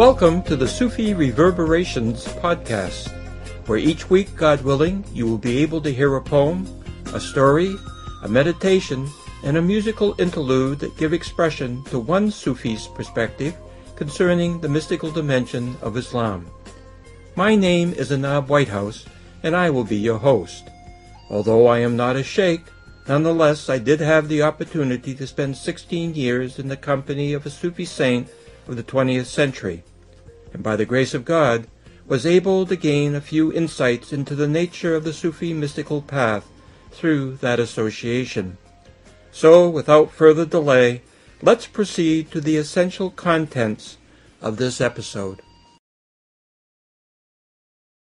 Welcome to the Sufi Reverberations podcast, where each week, God willing, you will be able to hear a poem, a story, a meditation, and a musical interlude that give expression to one Sufi's perspective concerning the mystical dimension of Islam. My name is Anab Whitehouse, and I will be your host. Although I am not a sheikh, nonetheless, I did have the opportunity to spend 16 years in the company of a Sufi saint of the 20th century, and by the grace of God, was able to gain a few insights into the nature of the Sufi mystical path through that association. So, without further delay, let's proceed to the essential contents of this episode.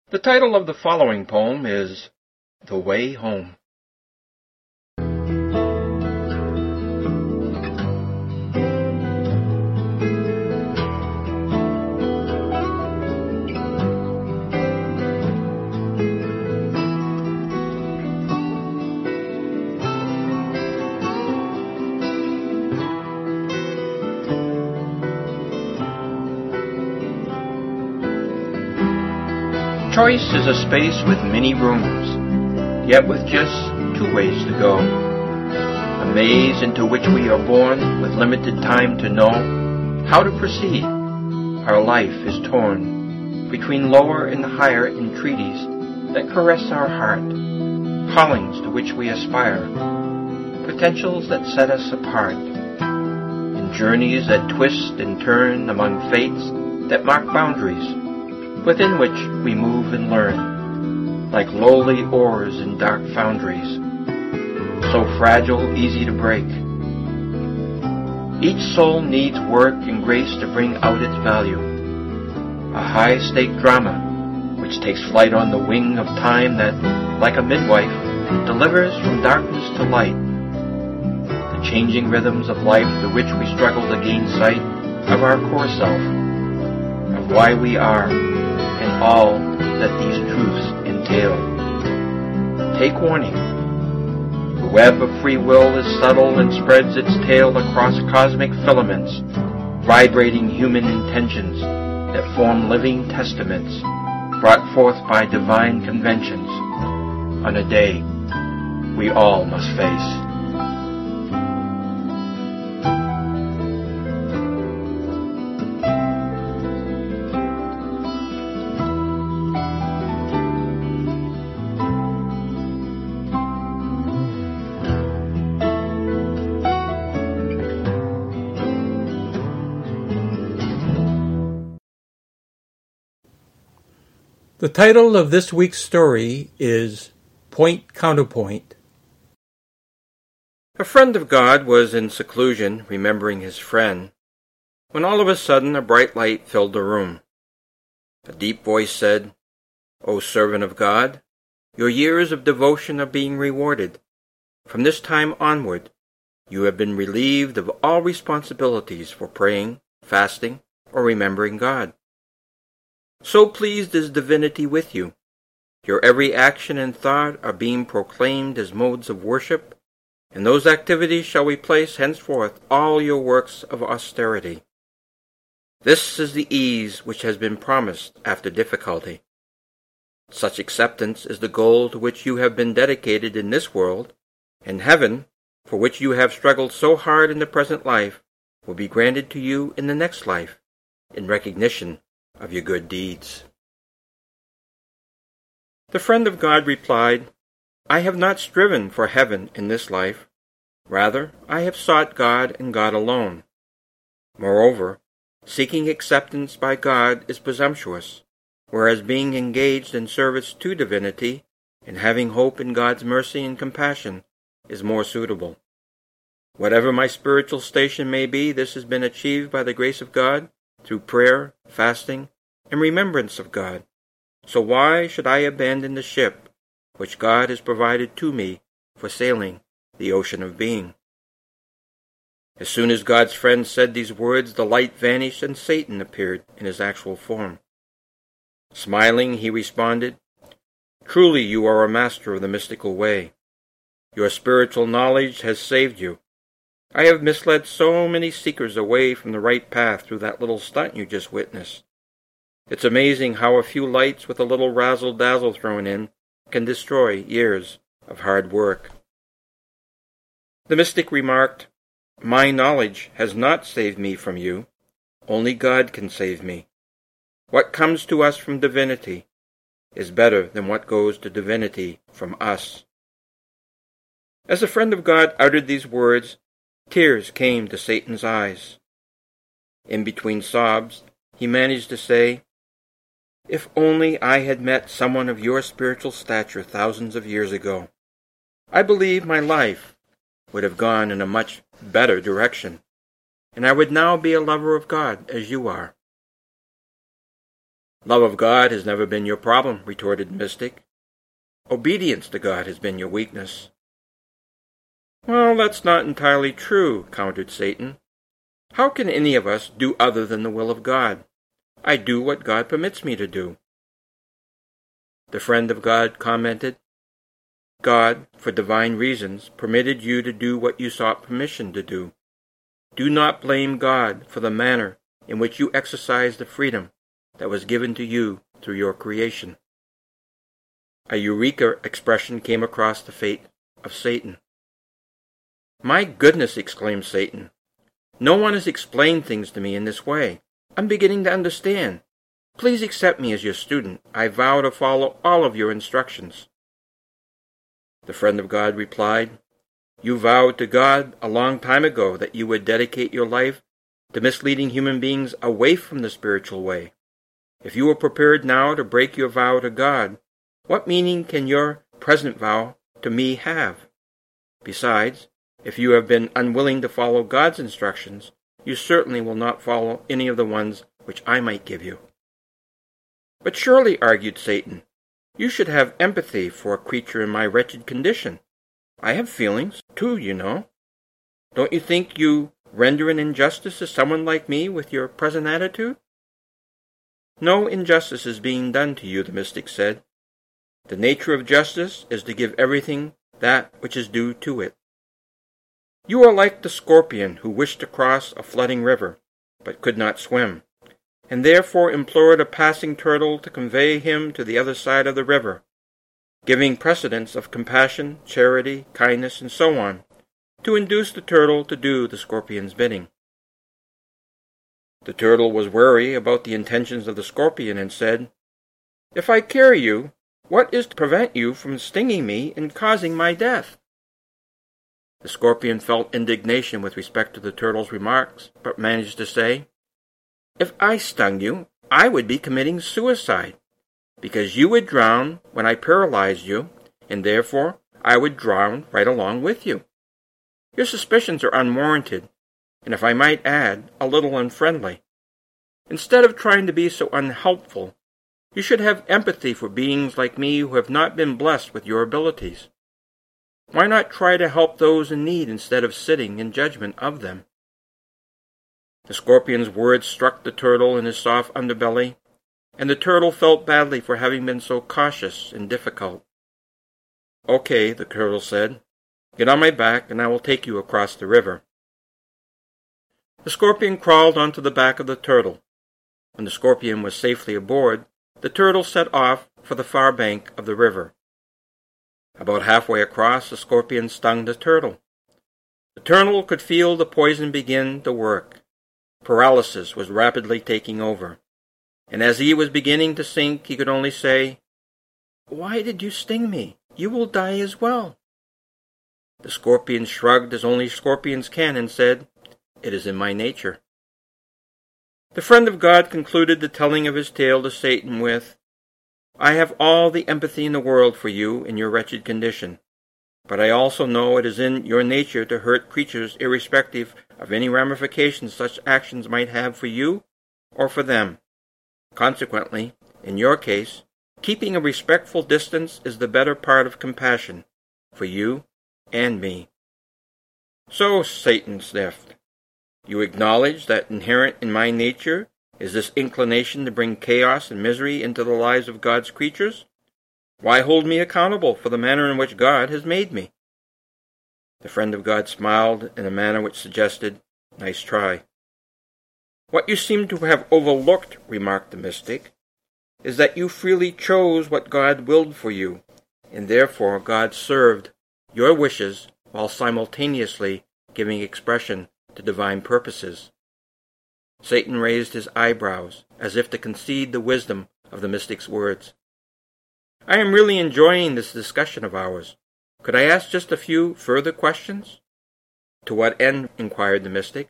The title of the following poem is The Way Home. Choice is a space with many rooms, yet with just two ways to go. A maze into which we are born with limited time to know how to proceed. Our life is torn between lower and higher entreaties that caress our heart, callings to which we aspire, potentials that set us apart, and journeys that twist and turn among fates that mark boundaries, within which we move and learn, like lowly oars in dark foundries, so fragile, easy to break. Each soul needs work and grace to bring out its value, a high-stake drama which takes flight on the wing of time that, like a midwife, delivers from darkness to light. The changing rhythms of life through which we struggle to gain sight of our core self, of why we are, and all that these truths entail. Take warning. The web of free will is subtle and spreads its tail across cosmic filaments, vibrating human intentions that form living testaments brought forth by divine conventions on a day we all must face. The title of this week's story is Point Counterpoint. A friend of God was in seclusion, remembering his friend, when all of a sudden a bright light filled the room. A deep voice said, "O servant of God, your years of devotion are being rewarded. From this time onward, you have been relieved of all responsibilities for praying, fasting, or remembering God. So pleased is divinity with you. Your every action and thought are being proclaimed as modes of worship, and those activities shall replace henceforth all your works of austerity. This is the ease which has been promised after difficulty. Such acceptance is the goal to which you have been dedicated in this world, and heaven, for which you have struggled so hard in the present life, will be granted to you in the next life, in recognition of your good deeds." The friend of God replied, "I have not striven for heaven in this life. Rather, I have sought God and God alone. Moreover, seeking acceptance by God is presumptuous, whereas being engaged in service to divinity and having hope in God's mercy and compassion is more suitable. Whatever my spiritual station may be, this has been achieved by the grace of God through prayer, fasting, and remembrance of God. So why should I abandon the ship which God has provided to me for sailing the ocean of being?" As soon as God's friend said these words, the light vanished and Satan appeared in his actual form. Smiling, he responded, "Truly you are a master of the mystical way. Your spiritual knowledge has saved you. I have misled so many seekers away from the right path through that little stunt you just witnessed. It's amazing how a few lights with a little razzle-dazzle thrown in can destroy years of hard work." The mystic remarked, "My knowledge has not saved me from you. Only God can save me. What comes to us from divinity is better than what goes to divinity from us." As the friend of God uttered these words, tears came to Satan's eyes. In between sobs, he managed to say, "If only I had met someone of your spiritual stature thousands of years ago. I believe my life would have gone in a much better direction, and I would now be a lover of God as you are." "Love of God has never been your problem," retorted the mystic. "Obedience to God has been your weakness." "Well, that's not entirely true," countered Satan. "How can any of us do other than the will of God? I do what God permits me to do." The friend of God commented, "God, for divine reasons, permitted you to do what you sought permission to do. Do not blame God for the manner in which you exercise the freedom that was given to you through your creation." A eureka expression came across the face of Satan. "My goodness," exclaimed Satan. "No one has explained things to me in this way. I'm beginning to understand. Please accept me as your student. I vow to follow all of your instructions." The friend of God replied, "You vowed to God a long time ago that you would dedicate your life to misleading human beings away from the spiritual way. If you are prepared now to break your vow to God, what meaning can your present vow to me have? Besides, if you have been unwilling to follow God's instructions, you certainly will not follow any of the ones which I might give you." "But surely," argued Satan, "you should have empathy for a creature in my wretched condition. I have feelings, too, you know. Don't you think you render an injustice to someone like me with your present attitude?" "No injustice is being done to you," the mystic said. "The nature of justice is to give everything that which is due to it. You are like the scorpion who wished to cross a flooding river, but could not swim, and therefore implored a passing turtle to convey him to the other side of the river, giving precedence of compassion, charity, kindness, and so on, to induce the turtle to do the scorpion's bidding. The turtle was wary about the intentions of the scorpion and said, 'If I carry you, what is to prevent you from stinging me and causing my death?' The scorpion felt indignation with respect to the turtle's remarks, but managed to say, 'If I stung you, I would be committing suicide, because you would drown when I paralyzed you, and therefore I would drown right along with you. Your suspicions are unwarranted, and if I might add, a little unfriendly. Instead of trying to be so unhelpful, you should have empathy for beings like me who have not been blessed with your abilities. Why not try to help those in need instead of sitting in judgment of them?'" The scorpion's words struck the turtle in his soft underbelly, and the turtle felt badly for having been so cautious and difficult. "Okay," the turtle said, "get on my back and I will take you across the river." The scorpion crawled onto the back of the turtle. When the scorpion was safely aboard, the turtle set off for the far bank of the river. About halfway across, the scorpion stung the turtle. The turtle could feel the poison begin to work. Paralysis was rapidly taking over, and as he was beginning to sink, he could only say, "Why did you sting me? You will die as well." The scorpion shrugged as only scorpions can and said, "It is in my nature." The friend of God concluded the telling of his tale to Satan with, "I have all the empathy in the world for you in your wretched condition, but I also know it is in your nature to hurt creatures irrespective of any ramifications such actions might have for you or for them. Consequently, in your case, keeping a respectful distance is the better part of compassion for you and me." "So," Satan sniffed, "you acknowledge that inherent in my nature is this inclination to bring chaos and misery into the lives of God's creatures? Why hold me accountable for the manner in which God has made me?" The friend of God smiled in a manner which suggested, "Nice try." "What you seem to have overlooked," remarked the mystic, "is that you freely chose what God willed for you, and therefore God served your wishes while simultaneously giving expression to divine purposes." Satan raised his eyebrows, as if to concede the wisdom of the mystic's words. "I am really enjoying this discussion of ours. Could I ask just a few further questions?" "To what end?" inquired the mystic.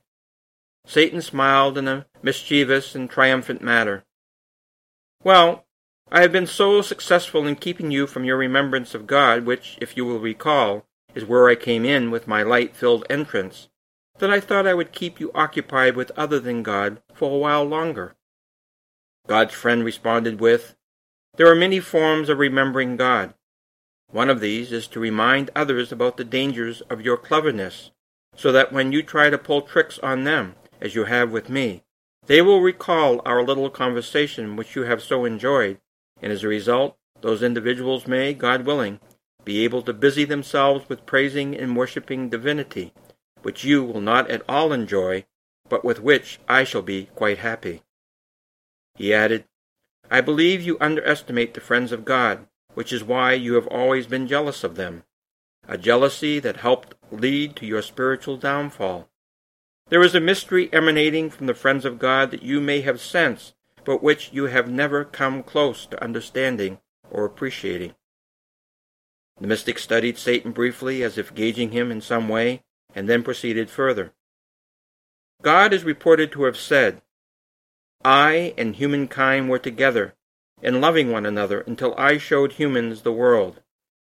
Satan smiled in a mischievous and triumphant manner. "Well, I have been so successful in keeping you from your remembrance of God, which, if you will recall, is where I came in with my light-filled entrance, that I thought I would keep you occupied with other than God for a while longer." God's friend responded with, "There are many forms of remembering God. One of these is to remind others about the dangers of your cleverness, so that when you try to pull tricks on them, as you have with me, they will recall our little conversation which you have so enjoyed, and as a result, those individuals may, God willing, be able to busy themselves with praising and worshipping divinity, which you will not at all enjoy, but with which I shall be quite happy." He added, "I believe you underestimate the friends of God, which is why you have always been jealous of them, a jealousy that helped lead to your spiritual downfall. There is a mystery emanating from the friends of God that you may have sensed, but which you have never come close to understanding or appreciating." The mystic studied Satan briefly, as if gauging him in some way, and then proceeded further. "God is reported to have said, 'I and humankind were together, and loving one another until I showed humans the world,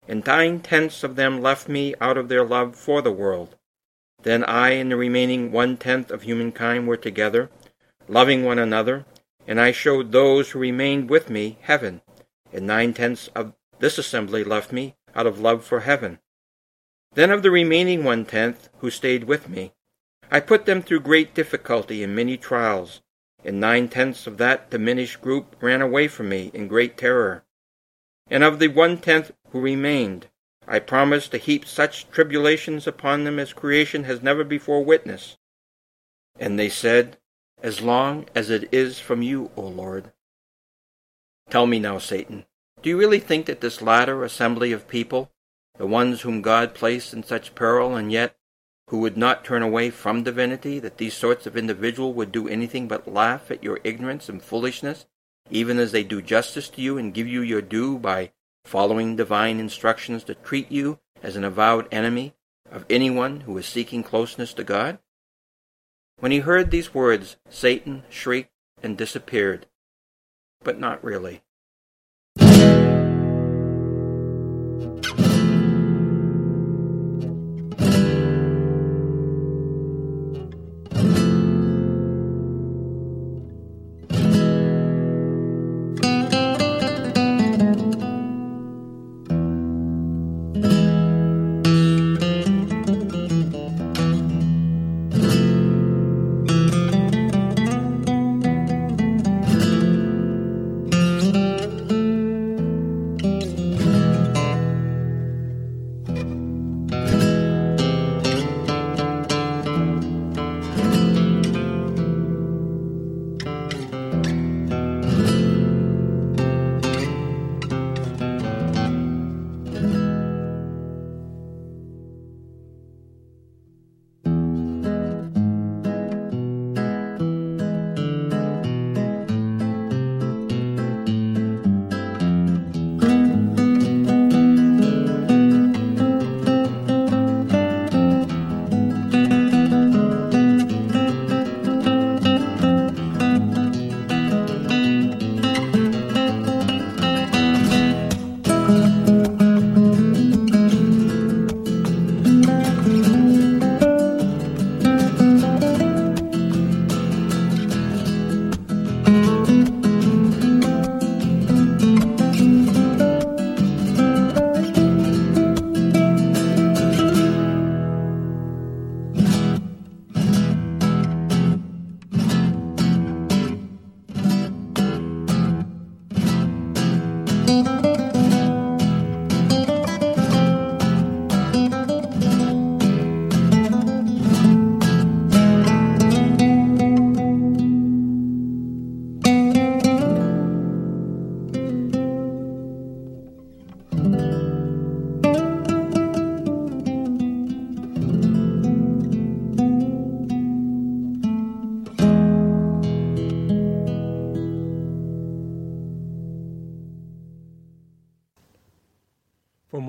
and 9/10 of them left me out of their love for the world. Then I and the remaining 1/10 of humankind were together, loving one another, and I showed those who remained with me heaven, and 9/10 of this assembly left me out of love for heaven. Then of the remaining 1/10 who stayed with me, I put them through great difficulty and many trials, and 9/10 of that diminished group ran away from me in great terror. And of the 1/10 who remained, I promised to heap such tribulations upon them as creation has never before witnessed. And they said, 'As long as it is from you, O Lord.' Tell me now, Satan, do you really think that this latter assembly of people, the ones whom God placed in such peril, and yet who would not turn away from divinity, that these sorts of individuals would do anything but laugh at your ignorance and foolishness, even as they do justice to you and give you your due by following divine instructions to treat you as an avowed enemy of anyone who is seeking closeness to God?" When he heard these words, Satan shrieked and disappeared, but not really.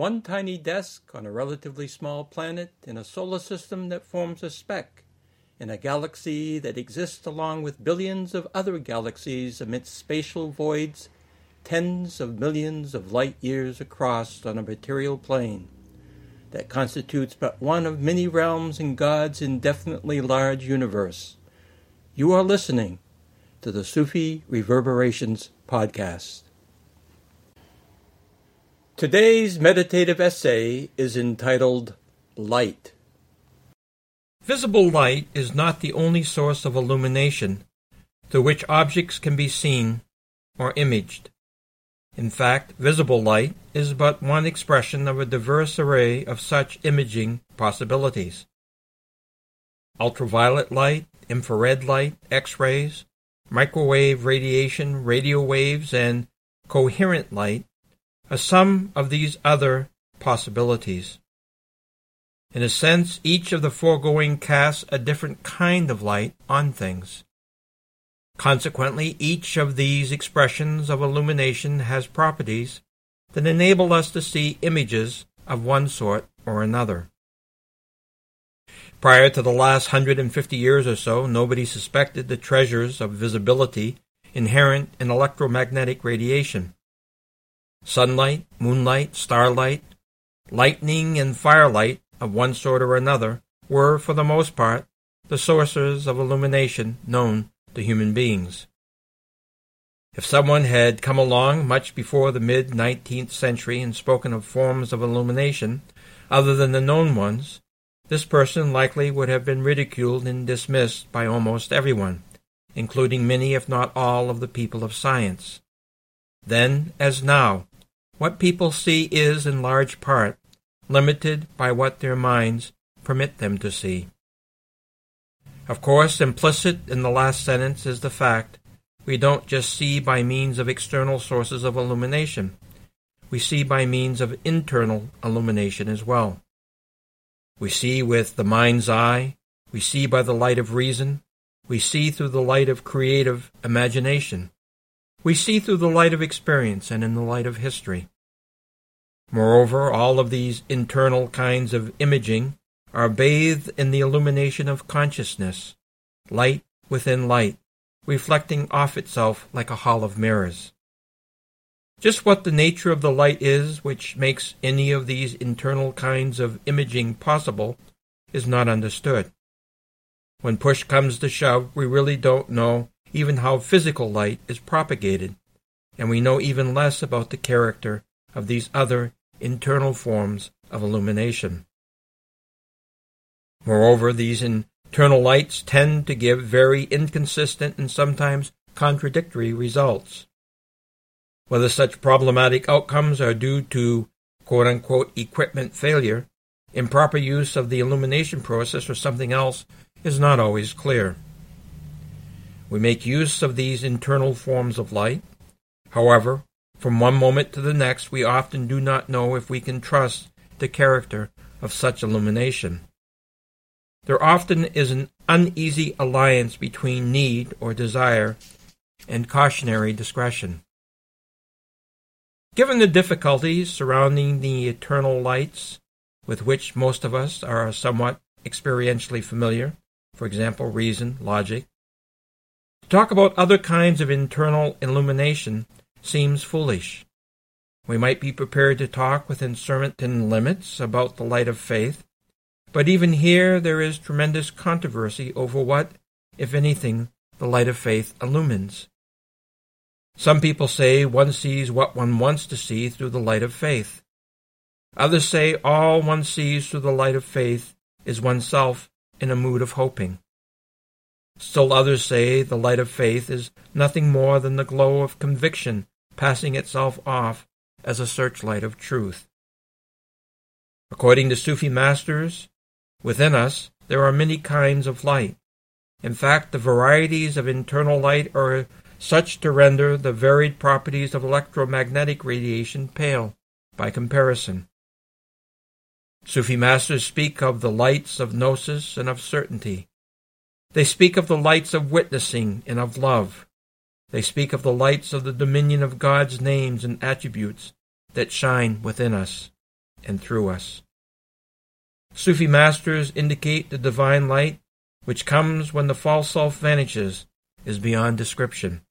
one tiny desk on a relatively small planet in a solar system that forms a speck, in a galaxy that exists along with billions of other galaxies amidst spatial voids, tens of millions of light years across on a material plane, that constitutes but one of many realms in God's indefinitely large universe. You are listening to the Sufi Reverberations podcast. Today's meditative essay is entitled Light. Visible light is not the only source of illumination through which objects can be seen or imaged. In fact, visible light is but one expression of a diverse array of such imaging possibilities. Ultraviolet light, infrared light, X-rays, microwave radiation, radio waves, and coherent light are some of these other possibilities. In a sense, each of the foregoing casts a different kind of light on things. Consequently, each of these expressions of illumination has properties that enable us to see images of one sort or another. Prior to the last 150 years or so, nobody suspected the treasures of visibility inherent in electromagnetic radiation. Sunlight, moonlight, starlight, lightning, and firelight of one sort or another were, for the most part, the sources of illumination known to human beings. If someone had come along much before the mid-19th century and spoken of forms of illumination other than the known ones, this person likely would have been ridiculed and dismissed by almost everyone, including many if not all of the people of science. Then, as now, what people see is, in large part, limited by what their minds permit them to see. Of course, implicit in the last sentence is the fact we don't just see by means of external sources of illumination. We see by means of internal illumination as well. We see with the mind's eye. We see by the light of reason. We see through the light of creative imagination. We see through the light of experience and in the light of history. Moreover, all of these internal kinds of imaging are bathed in the illumination of consciousness, light within light, reflecting off itself like a hall of mirrors. Just what the nature of the light is which makes any of these internal kinds of imaging possible is not understood. When push comes to shove, we really don't know even how physical light is propagated, and we know even less about the character of these other internal forms of illumination. Moreover, these internal lights tend to give very inconsistent and sometimes contradictory results. Whether such problematic outcomes are due to quote-unquote equipment failure, improper use of the illumination process, or something else is not always clear. We make use of these internal forms of light. However, from one moment to the next, we often do not know if we can trust the character of such illumination. There often is an uneasy alliance between need or desire and cautionary discretion. Given the difficulties surrounding the eternal lights with which most of us are somewhat experientially familiar, for example, reason, logic, to talk about other kinds of internal illumination seems foolish. We might be prepared to talk within certain limits about the light of faith, but even here there is tremendous controversy over what, if anything, the light of faith illumines. Some people say one sees what one wants to see through the light of faith. Others say all one sees through the light of faith is oneself in a mood of hoping. Still others say the light of faith is nothing more than the glow of conviction passing itself off as a searchlight of truth. According to Sufi masters, within us there are many kinds of light. In fact, the varieties of internal light are such to render the varied properties of electromagnetic radiation pale by comparison. Sufi masters speak of the lights of gnosis and of certainty. They speak of the lights of witnessing and of love. They speak of the lights of the dominion of God's names and attributes that shine within us, and through us. Sufi masters indicate the divine light, which comes when the false self vanishes, is beyond description.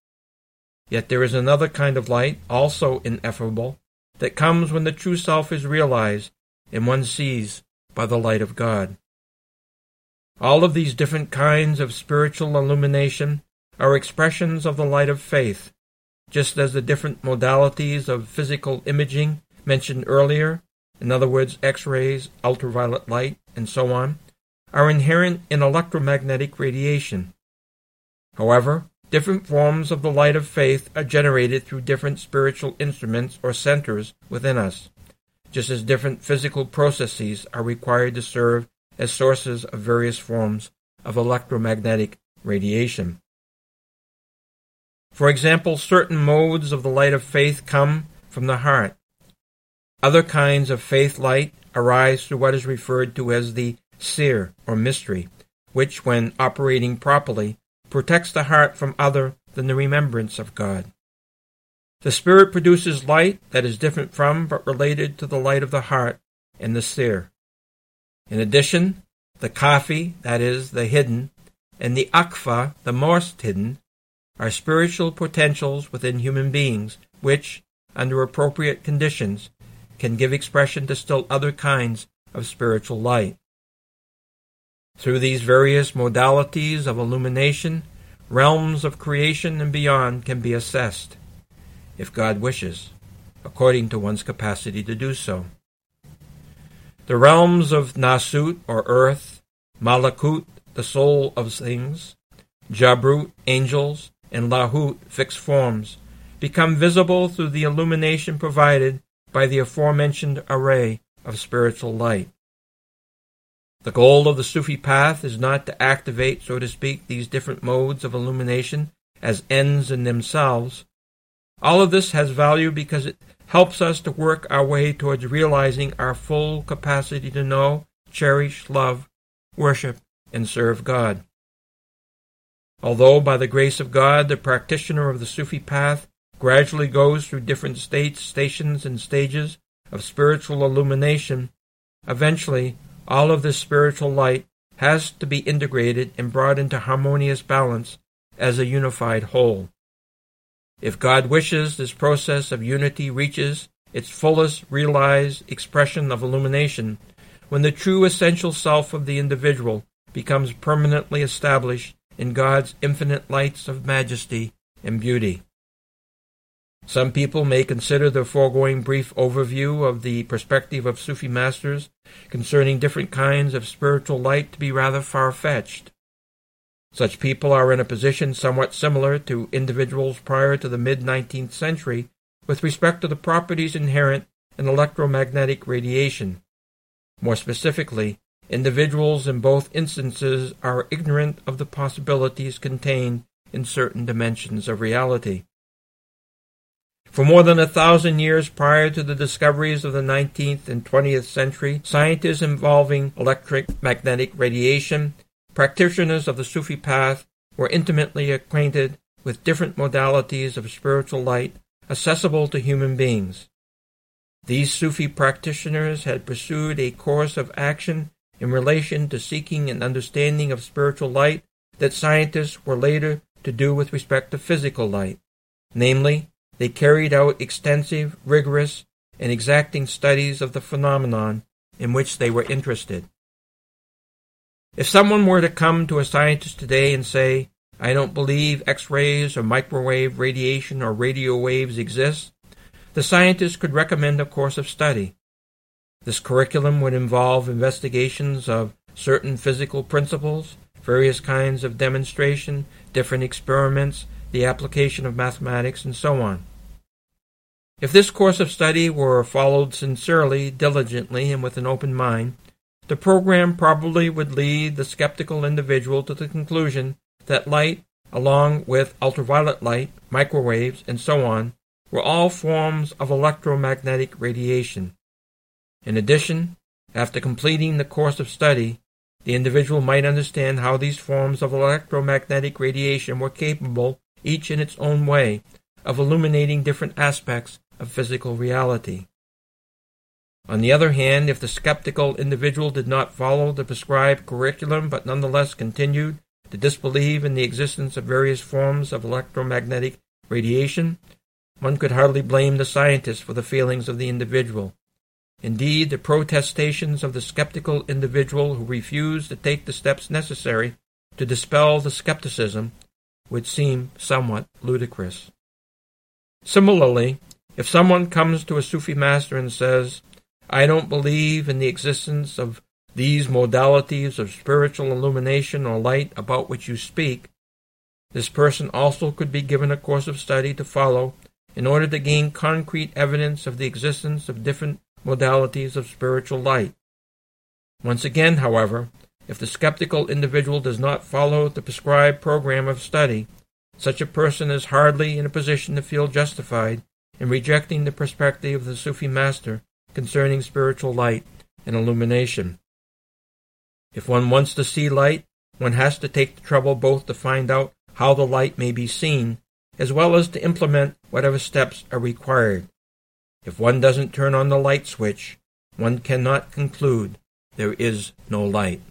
Yet there is another kind of light, also ineffable, that comes when the true self is realized and one sees by the light of God. All of these different kinds of spiritual illumination are expressions of the light of faith, just as the different modalities of physical imaging mentioned earlier, in other words, X-rays, ultraviolet light, and so on, are inherent in electromagnetic radiation. However, different forms of the light of faith are generated through different spiritual instruments or centers within us, just as different physical processes are required to serve as sources of various forms of electromagnetic radiation. For example, certain modes of the light of faith come from the heart. Other kinds of faith light arise through what is referred to as the seer or mystery, which, when operating properly, protects the heart from other than the remembrance of God. The Spirit produces light that is different from but related to the light of the heart and the seer. In addition, the kafi, that is, the hidden, and the akfa, the most hidden, are spiritual potentials within human beings which, under appropriate conditions, can give expression to still other kinds of spiritual light. Through these various modalities of illumination, realms of creation and beyond can be assessed, if God wishes, according to one's capacity to do so. The realms of Nasut, or earth, Malakut, the soul of things, Jabrut, angels, and Lahut, fixed forms, become visible through the illumination provided by the aforementioned array of spiritual light. The goal of the Sufi path is not to activate, so to speak, these different modes of illumination as ends in themselves. All of this has value because it helps us to work our way towards realizing our full capacity to know, cherish, love, worship, and serve God. Although, by the grace of God, the practitioner of the Sufi path gradually goes through different states, stations, and stages of spiritual illumination, eventually, all of this spiritual light has to be integrated and brought into harmonious balance as a unified whole. If God wishes, this process of unity reaches its fullest realized expression of illumination when the true essential self of the individual becomes permanently established in God's infinite lights of majesty and beauty. Some people may consider the foregoing brief overview of the perspective of Sufi masters concerning different kinds of spiritual light to be rather far-fetched. Such people are in a position somewhat similar to individuals prior to the mid-19th century with respect to the properties inherent in electromagnetic radiation. More specifically, individuals in both instances are ignorant of the possibilities contained in certain dimensions of reality. For more than 1,000 years prior to the discoveries of the 19th and 20th century, scientists involving electromagnetic radiation, practitioners of the Sufi path were intimately acquainted with different modalities of spiritual light accessible to human beings. These Sufi practitioners had pursued a course of action in relation to seeking an understanding of spiritual light that scientists were later to do with respect to physical light, namely, they carried out extensive, rigorous, and exacting studies of the phenomenon in which they were interested. If someone were to come to a scientist today and say, "I don't believe X-rays or microwave radiation or radio waves exist," the scientist could recommend a course of study. This curriculum would involve investigations of certain physical principles, various kinds of demonstration, different experiments, the application of mathematics, and so on. If this course of study were followed sincerely, diligently, and with an open mind, the program probably would lead the skeptical individual to the conclusion that light, along with ultraviolet light, microwaves, and so on, were all forms of electromagnetic radiation. In addition, after completing the course of study, the individual might understand how these forms of electromagnetic radiation were capable, each in its own way, of illuminating different aspects of physical reality. On the other hand, if the skeptical individual did not follow the prescribed curriculum but nonetheless continued to disbelieve in the existence of various forms of electromagnetic radiation, one could hardly blame the scientist for the feelings of the individual. Indeed, the protestations of the skeptical individual who refused to take the steps necessary to dispel the skepticism would seem somewhat ludicrous. Similarly, if someone comes to a Sufi master and says, "I don't believe in the existence of these modalities of spiritual illumination or light about which you speak," this person also could be given a course of study to follow in order to gain concrete evidence of the existence of different modalities of spiritual light. Once again, however, if the skeptical individual does not follow the prescribed program of study, such a person is hardly in a position to feel justified in rejecting the perspective of the Sufi master concerning spiritual light and illumination. If one wants to see light, one has to take the trouble both to find out how the light may be seen, as well as to implement whatever steps are required. If one doesn't turn on the light switch, one cannot conclude there is no light.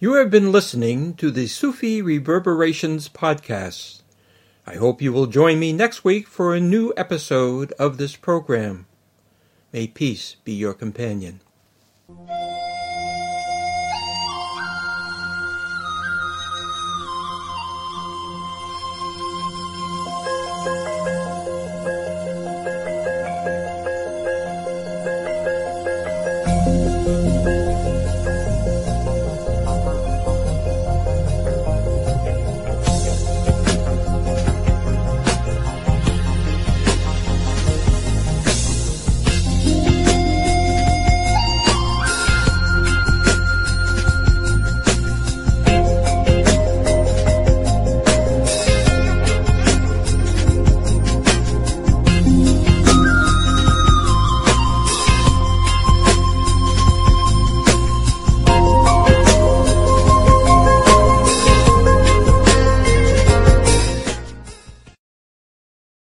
You have been listening to the Sufi Reverberations podcast. I hope you will join me next week for a new episode of this program. May peace be your companion.